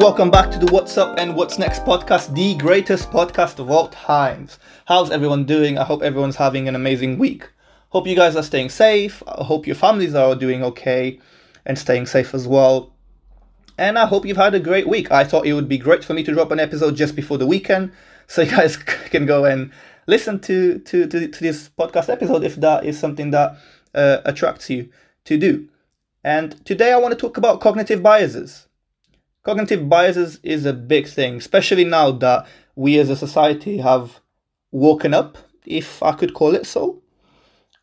Welcome back to the What's Up and What's Next podcast, the greatest podcast of all times. How's everyone doing? I hope everyone's having an amazing week. Hope you guys are staying safe. I hope your families are doing okay and staying safe as well. And I hope you've had a great week. I thought it would be great for me to drop an episode just before the weekend, so you guys can go and listen to this podcast episode if that is something that attracts you to do. And today I want to talk about cognitive biases. Cognitive biases is a big thing, especially now that we as a society have woken up, if I could call it so.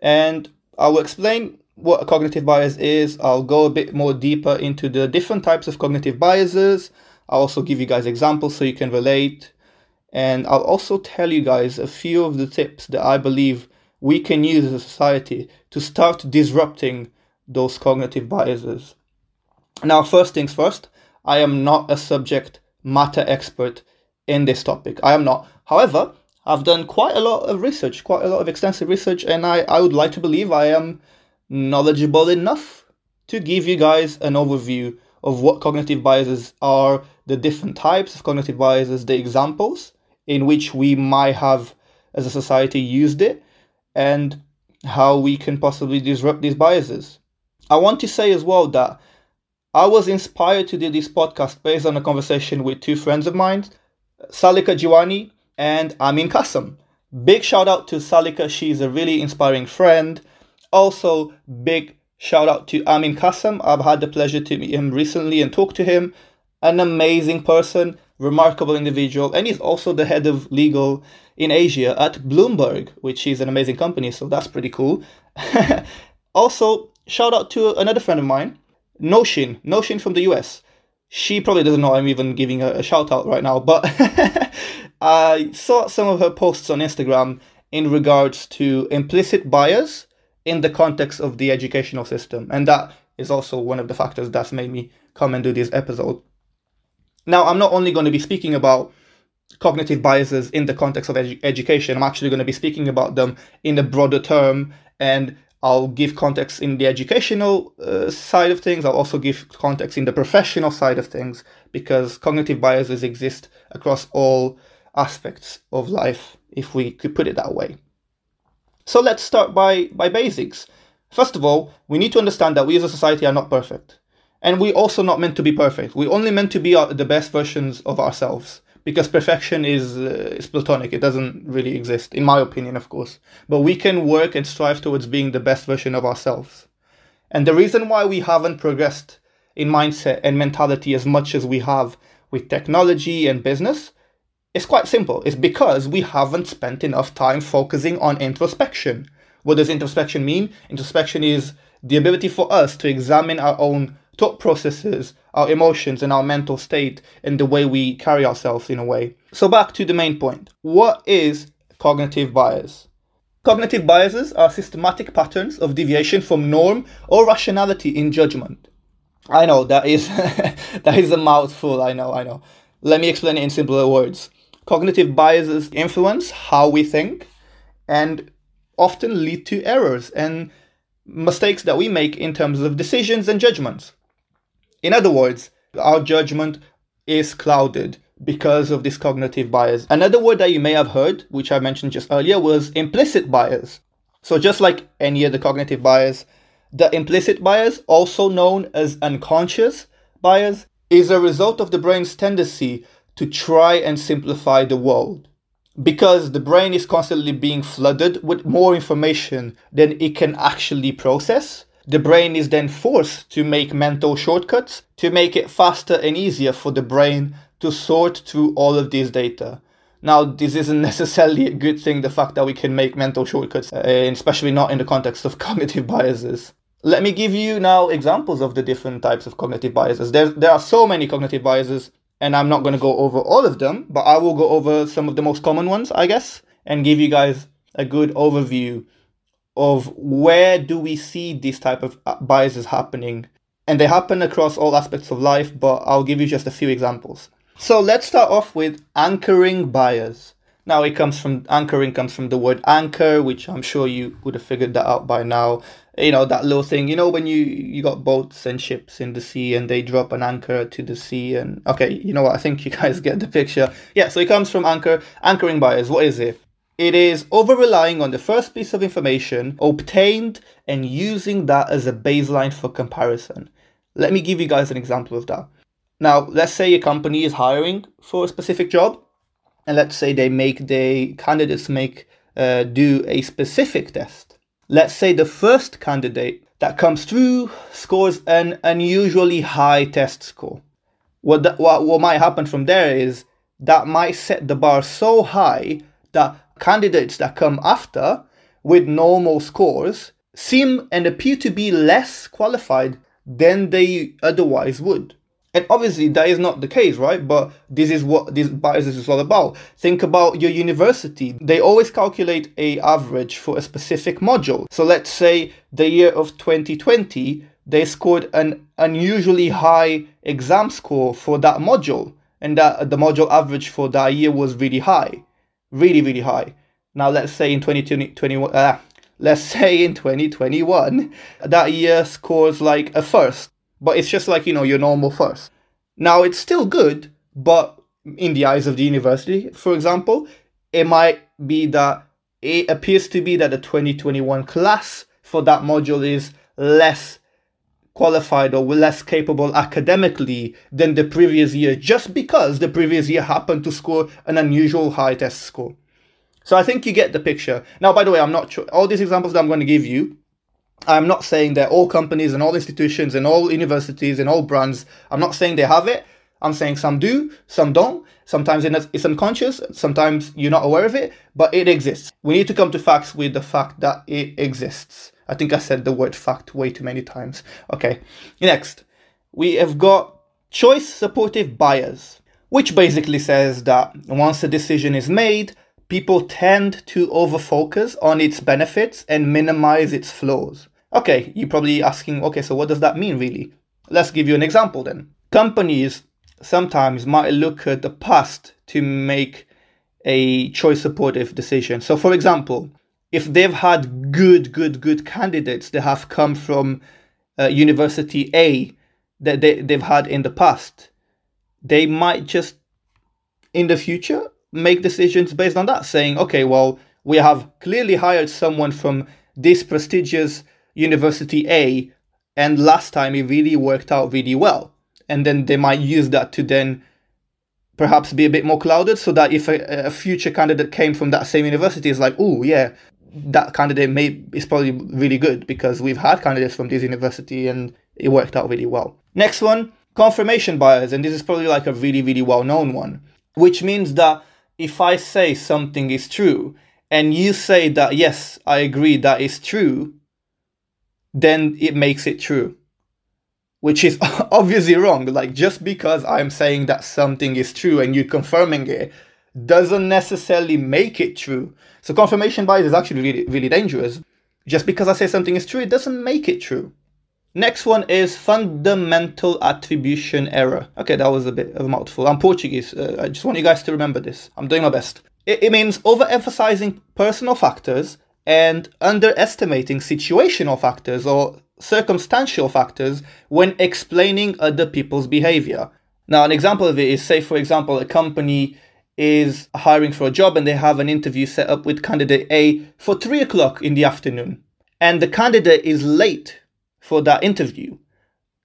And I will explain what a cognitive bias is. I'll go a bit more deeper into the different types of cognitive biases. I'll also give you guys examples so you can relate. And I'll also tell you guys a few of the tips that I believe we can use as a society to start disrupting those cognitive biases. Now, first things first. I am not a subject matter expert in this topic. I am not. However, I've done quite a lot of research, quite a lot of extensive research, and I would like to believe I am knowledgeable enough to give you guys an overview of what cognitive biases are, the different types of cognitive biases, the examples in which we might have, as a society, used it, and how we can possibly disrupt these biases. I want to say as well that I was inspired to do this podcast based on a conversation with two friends of mine, Salika Jawani and Amin Kassem. Big shout out to Salika, she's a really inspiring friend. Also, big shout out to Amin Kassem. I've had the pleasure to meet him recently and talk to him. An amazing person, remarkable individual, and he's also the head of legal in Asia at Bloomberg, which is an amazing company, so that's pretty cool. Also, shout out to another friend of mine, Noshin from the US. She probably doesn't know I'm even giving her a shout out right now, but I saw some of her posts on Instagram in regards to implicit bias in the context of the educational system. And that is also one of the factors that's made me come and do this episode. Now, I'm not only going to be speaking about cognitive biases in the context of education, I'm actually going to be speaking about them in a broader term, and I'll give context in the educational side of things. I'll also give context in the professional side of things, because cognitive biases exist across all aspects of life, if we could put it that way. So let's start by basics. First of all, we need to understand that we as a society are not perfect. And we're also not meant to be perfect. We're only meant to be the best versions of ourselves, because perfection is platonic. It doesn't really exist, in my opinion, of course. But we can work and strive towards being the best version of ourselves. And the reason why we haven't progressed in mindset and mentality as much as we have with technology and business is quite simple. It's because we haven't spent enough time focusing on introspection. What does introspection mean? Introspection is the ability for us to examine our own thought processes, our emotions, and our mental state, and the way we carry ourselves in a way. So back to the main point. What is cognitive bias? Cognitive biases are systematic patterns of deviation from norm or rationality in judgment. I know, that is that is a mouthful, I know. Let me explain it in simpler words. Cognitive biases influence how we think and often lead to errors and mistakes that we make in terms of decisions and judgments. In other words, our judgment is clouded because of this cognitive bias. Another word that you may have heard, which I mentioned just earlier, was implicit bias. So just like any other cognitive bias, the implicit bias, also known as unconscious bias, is a result of the brain's tendency to try and simplify the world. Because the brain is constantly being flooded with more information than it can actually process, the brain is then forced to make mental shortcuts to make it faster and easier for the brain to sort through all of this data. Now, this isn't necessarily a good thing, the fact that we can make mental shortcuts, especially not in the context of cognitive biases. Let me give you now examples of the different types of cognitive biases. There are so many cognitive biases, and I'm not going to go over all of them, but I will go over some of the most common ones, I guess, and give you guys a good overview of where do we see these type of biases happening. And they happen across all aspects of life, but I'll give you just a few examples. So let's start off with anchoring bias. Now it comes from, anchoring comes from the word anchor, which I'm sure you would have figured that out by now. You know, that little thing, you know, when you got boats and ships in the sea and they drop an anchor to the sea and, okay, you know what, I think you guys get the picture. Yeah, so it comes from anchor. Anchoring bias, what is it? It is over-relying on the first piece of information obtained and using that as a baseline for comparison. Let me give you guys an example of that. Now, let's say a company is hiring for a specific job. And let's say candidates do a specific test. Let's say the first candidate that comes through scores an unusually high test score. What might happen from there is that might set the bar so high that candidates that come after with normal scores seem and appear to be less qualified than they otherwise would. And obviously that is not the case, right? But this is what this bias is all about. Think about your university. They always calculate an average for a specific module. So let's say the year of 2020, they scored an unusually high exam score for that module. And that the module average for that year was really high. Really, really high. Now let's say in 2021, that year scores like a first. But it's just like, you know, your normal first. Now, it's still good, but in the eyes of the university, for example, it might be that it appears to be that the 2021 class for that module is less qualified or less capable academically than the previous year, just because the previous year happened to score an unusual high test score. So I think you get the picture. Now, by the way, I'm not sure. All these examples that I'm going to give you, I'm not saying that all companies and all institutions and all universities and all brands, I'm not saying they have it. I'm saying some do, some don't. Sometimes it's unconscious. Sometimes you're not aware of it, but it exists. We need to come to facts with the fact that it exists. I think I said the word fact way too many times. Okay, next, we have got choice supportive bias, which basically says that once a decision is made, people tend to overfocus on its benefits and minimize its flaws. Okay, you're probably asking, okay, so what does that mean really? Let's give you an example then. Companies sometimes might look at the past to make a choice-supportive decision. So for example, if they've had good candidates that have come from University A that they've had in the past, they might just, in the future, make decisions based on that, saying, okay, well, we have clearly hired someone from this prestigious University A, and last time it really worked out really well. And then they might use that to then perhaps be a bit more clouded so that if a future candidate came from that same university, it's like, oh yeah, that candidate is probably really good because we've had candidates from this university and it worked out really well. Next one, confirmation bias. And this is probably like a really well-known one, which means that if I say something is true and you say that, yes, I agree that is true, then it makes it true, which is obviously wrong. Like, just because I'm saying that something is true and you're confirming it doesn't necessarily make it true. So confirmation bias is actually really dangerous. Just because I say something is true, it doesn't make it true. Next one is fundamental attribution error. Okay, that was a bit of a mouthful. I'm Portuguese. I just want you guys to remember this. I'm doing my best. It means overemphasizing personal factors and underestimating situational factors or circumstantial factors when explaining other people's behavior. Now, an example of it is, say, for example, a company is hiring for a job and they have an interview set up with candidate A for 3:00 in the afternoon. And the candidate is late for that interview.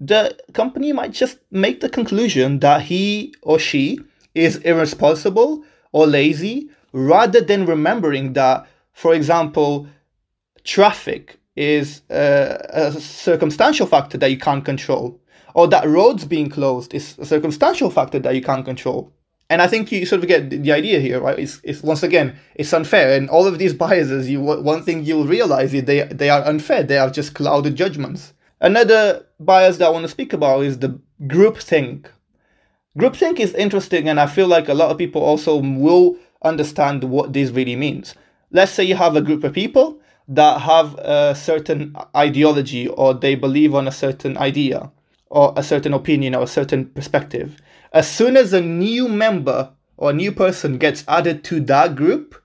The company might just make the conclusion that he or she is irresponsible or lazy, rather than remembering that, for example, traffic is a circumstantial factor that you can't control, or that roads being closed is a circumstantial factor that you can't control. And I think you sort of get the idea here, right? It's once again, it's unfair. And all of these biases, one thing you'll realize is they are unfair. They are just clouded judgments. Another bias that I want to speak about is the groupthink. Groupthink is interesting, and I feel like a lot of people also will understand what this really means. Let's say you have a group of people that have a certain ideology, or they believe on a certain idea, or a certain opinion, or a certain perspective. As soon as a new member or a new person gets added to that group,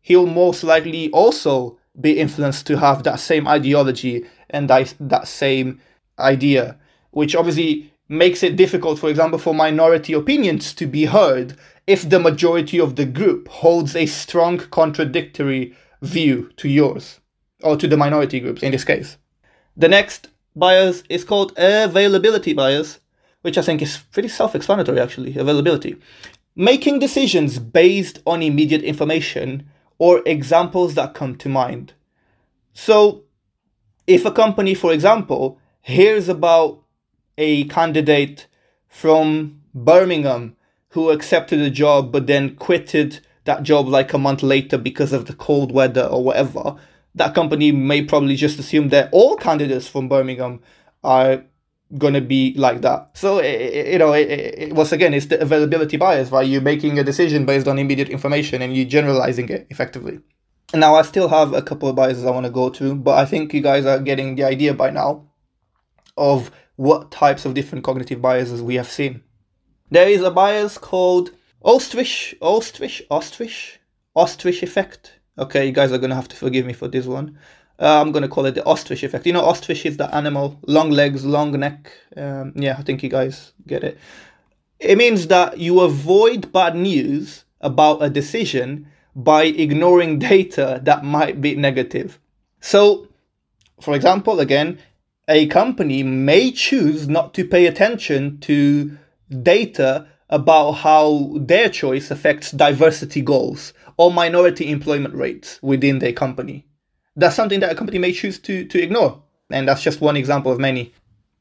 he'll most likely also be influenced to have that same ideology and that same idea, which obviously makes it difficult, for example, for minority opinions to be heard if the majority of the group holds a strong contradictory view to yours, or to the minority groups in this case. The next bias is called availability bias, which I think is pretty self-explanatory actually, availability. Making decisions based on immediate information or examples that come to mind. So if a company, for example, hears about a candidate from Birmingham who accepted a job but then quitted that job like a month later because of the cold weather or whatever, that company may probably just assume that all candidates from Birmingham are going to be like that. So, you know, once again, it's the availability bias, right? You're making a decision based on immediate information and you're generalizing it effectively. Now, I still have a couple of biases I want to go to, but I think you guys are getting the idea by now of what types of different cognitive biases we have seen. There is a bias called ostrich effect. Okay, you guys are going to have to forgive me for this one. I'm going to call it the ostrich effect. You know, ostrich is that animal, long legs, long neck. Yeah, I think you guys get it. It means that you avoid bad news about a decision by ignoring data that might be negative. So, for example, again, a company may choose not to pay attention to data about how their choice affects diversity goals or minority employment rates within their company. That's something that a company may choose to ignore. And that's just one example of many.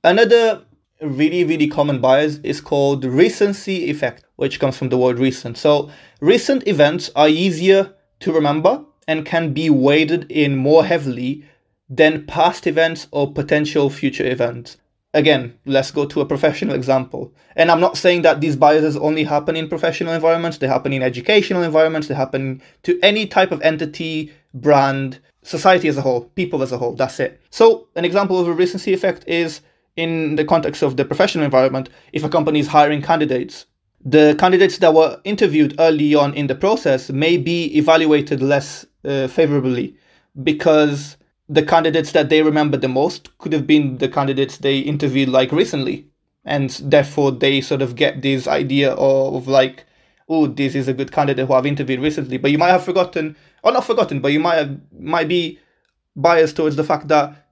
Another really, really common bias is called recency effect, which comes from the word recent. So recent events are easier to remember and can be weighted in more heavily than past events or potential future events. Again, let's go to a professional example. And I'm not saying that these biases only happen in professional environments. They happen in educational environments. They happen to any type of entity, brand, society as a whole, people as a whole. That's it. So an example of a recency effect is in the context of the professional environment. If a company is hiring candidates, the candidates that were interviewed early on in the process may be evaluated less favorably because the candidates that they remember the most could have been the candidates they interviewed like recently. And therefore they sort of get this idea of like, oh, this is a good candidate who I've interviewed recently. But you might have forgotten, or not forgotten, but you might be biased towards the fact that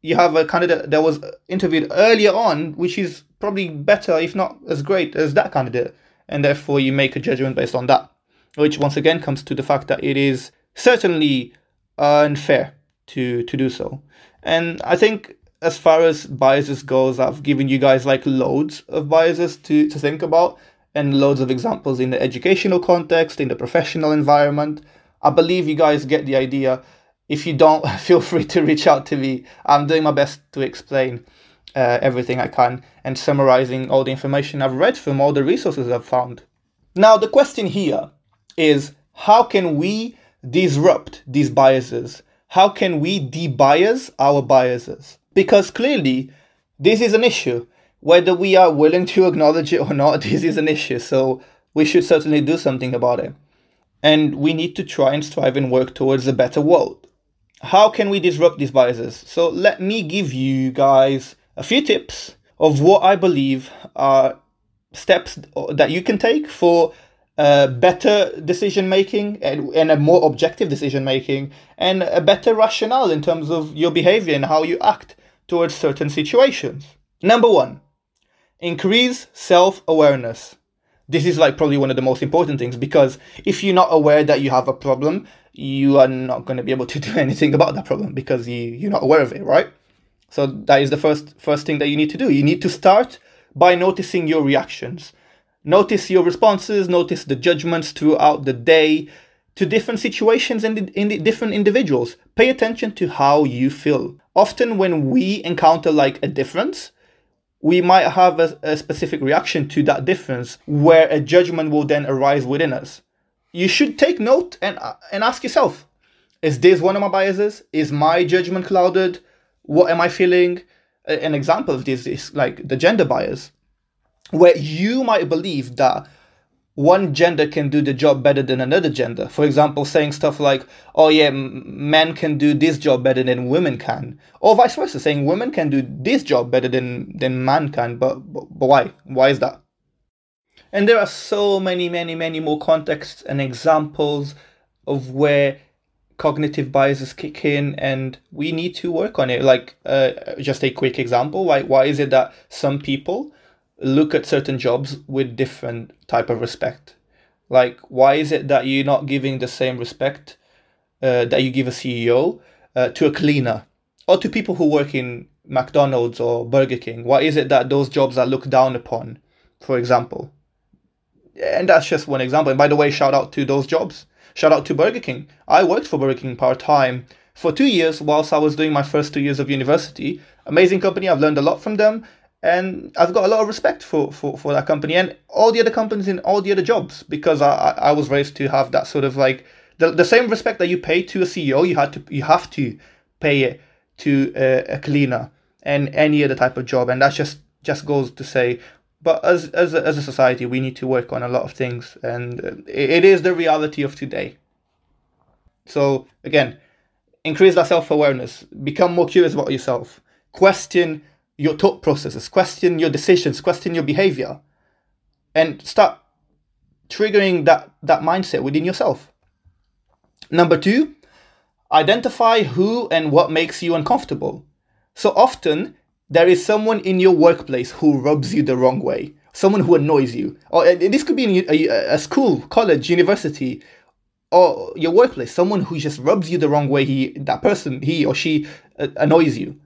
you have a candidate that was interviewed earlier on, which is probably better, if not as great as that candidate. And therefore you make a judgment based on that, which once again comes to the fact that it is certainly unfair to do so. And I think as far as biases goes, I've given you guys like loads of biases to think about and loads of examples in the educational context, in the professional environment. I believe you guys get the idea. If you don't, feel free to reach out to me. I'm doing my best to explain everything I can and summarizing all the information I've read from all the resources I've found. Now, the question here is, how can we disrupt these biases? How can we de-bias our biases? Because clearly, this is an issue. Whether we are willing to acknowledge it or not, this is an issue. So we should certainly do something about it. And we need to try and strive and work towards a better world. How can we disrupt these biases? So let me give you guys a few tips of what I believe are steps that you can take for better decision-making and a more objective decision-making and a better rationale in terms of your behavior and how you act towards certain situations. Number one, increase self-awareness. This is like probably one of the most important things, because if you're not aware that you have a problem, you are not going to be able to do anything about that problem because you're not aware of it, right? So that is the first thing that you need to do. You need to start by noticing your reactions. Notice your responses, notice the judgments throughout the day to different situations and in different individuals. Pay attention to how you feel. Often when we encounter like a difference, we might have a specific reaction to that difference where a judgment will then arise within us. You should take note and ask yourself, is this one of my biases? Is my judgment clouded? What am I feeling? An example of this is like the gender bias, where you might believe that one gender can do the job better than another gender. For example, saying stuff like, oh yeah, men can do this job better than women can. Or vice versa, saying women can do this job better than man can. But why? Why is that? And there are so many more contexts and examples of where cognitive biases kick in, and we need to work on it. Like, just a quick example, like why is it that some people look at certain jobs with different type of respect? Like, why is it that you're not giving the same respect that you give a CEO to a cleaner or to people who work in McDonald's or Burger King? Why is it that those jobs are looked down upon, for example? And that's just one example. And by the way, shout out to those jobs. Shout out to Burger King. I worked for Burger King part-time for 2 years whilst I was doing my first 2 years of university. Amazing company. I've learned a lot from them. And I've got a lot of respect for that company and all the other companies in all the other jobs, because I was raised to have that sort of like the same respect that you pay to a CEO, you have to pay it to a cleaner and any other type of job. And that just goes to say, but as a society, we need to work on a lot of things, and it is the reality of today. So again, increase that self-awareness, become more curious about yourself, question your thought processes, question your decisions, question your behavior, and start triggering that mindset within yourself. Number two, identify who and what makes you uncomfortable. So often there is someone in your workplace who rubs you the wrong way, someone who annoys you, or this could be in a school, college, university, or your workplace, someone who just rubs you the wrong way. He or she annoys you.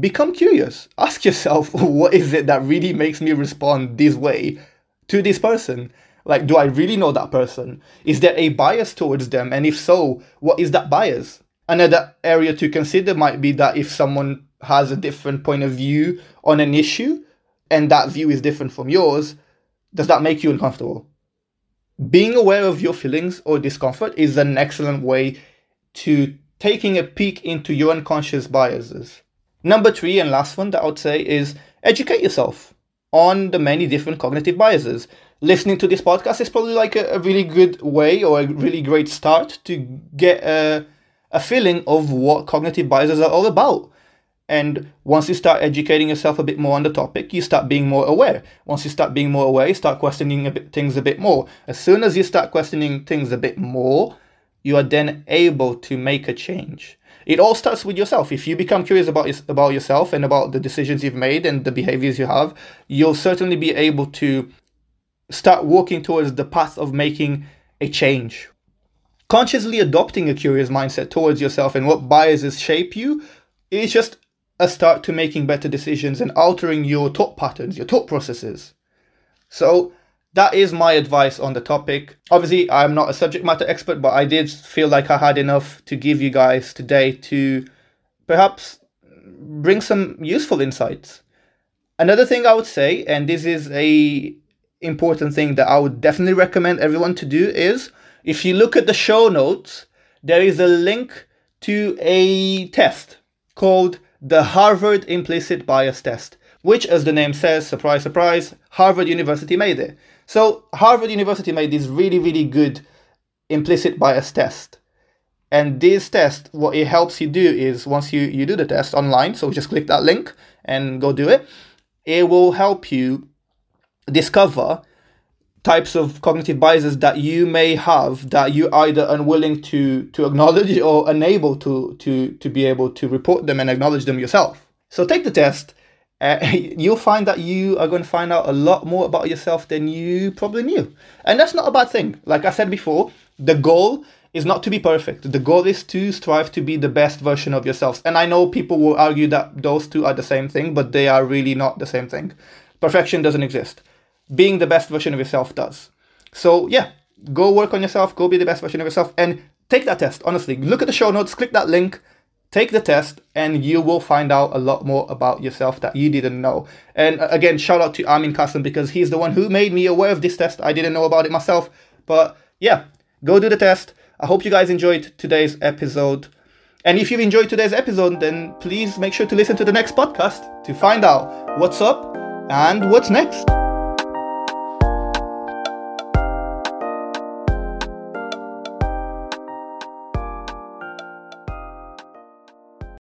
Become curious. Ask yourself, what is it that really makes me respond this way to this person? Like, do I really know that person? Is there a bias towards them? And if so, what is that bias? Another area to consider might be that if someone has a different point of view on an issue and that view is different from yours, does that make you uncomfortable? Being aware of your feelings or discomfort is an excellent way to taking a peek into your unconscious biases. Number three and last one that I would say is educate yourself on the many different cognitive biases. Listening to this podcast is probably like a really good way or a really great start to get a feeling of what cognitive biases are all about. And once you start educating yourself a bit more on the topic, you start being more aware. Once you start being more aware, you start questioning things a bit more. As soon as you start questioning things a bit more, you are then able to make a change. It all starts with yourself. If you become curious about yourself and about the decisions you've made and the behaviors you have, you'll certainly be able to start walking towards the path of making a change. Consciously adopting a curious mindset towards yourself and what biases shape you is just a start to making better decisions and altering your thought patterns, your thought processes. So that is my advice on the topic. Obviously, I'm not a subject matter expert, but I did feel like I had enough to give you guys today to perhaps bring some useful insights. Another thing I would say, and this is a important thing that I would definitely recommend everyone to do, is if you look at the show notes, there is a link to a test called the Harvard Implicit Bias Test, which, as the name says, surprise, surprise, Harvard University made it. So Harvard University made this really, really good implicit bias test. And this test, what it helps you do is once you do the test online, so just click that link and go do it, it will help you discover types of cognitive biases that you may have that you're either unwilling to acknowledge or unable to be able to report them and acknowledge them yourself. So take the test. You'll find that you are going to find out a lot more about yourself than you probably knew. And that's not a bad thing. Like I said before, the goal is not to be perfect. The goal is to strive to be the best version of yourselves. And I know people will argue that those two are the same thing, but they are really not the same thing. Perfection doesn't exist. Being the best version of yourself does. So yeah, go work on yourself, go be the best version of yourself, and take that test. Honestly, look at the show notes, click that link, take the test, and you will find out a lot more about yourself that you didn't know. And again, shout out to Amin Kassem, because he's the one who made me aware of this test. I didn't know about it myself. But yeah, go do the test. I hope you guys enjoyed today's episode. And if you've enjoyed today's episode, then please make sure to listen to the next podcast to find out what's up and what's next.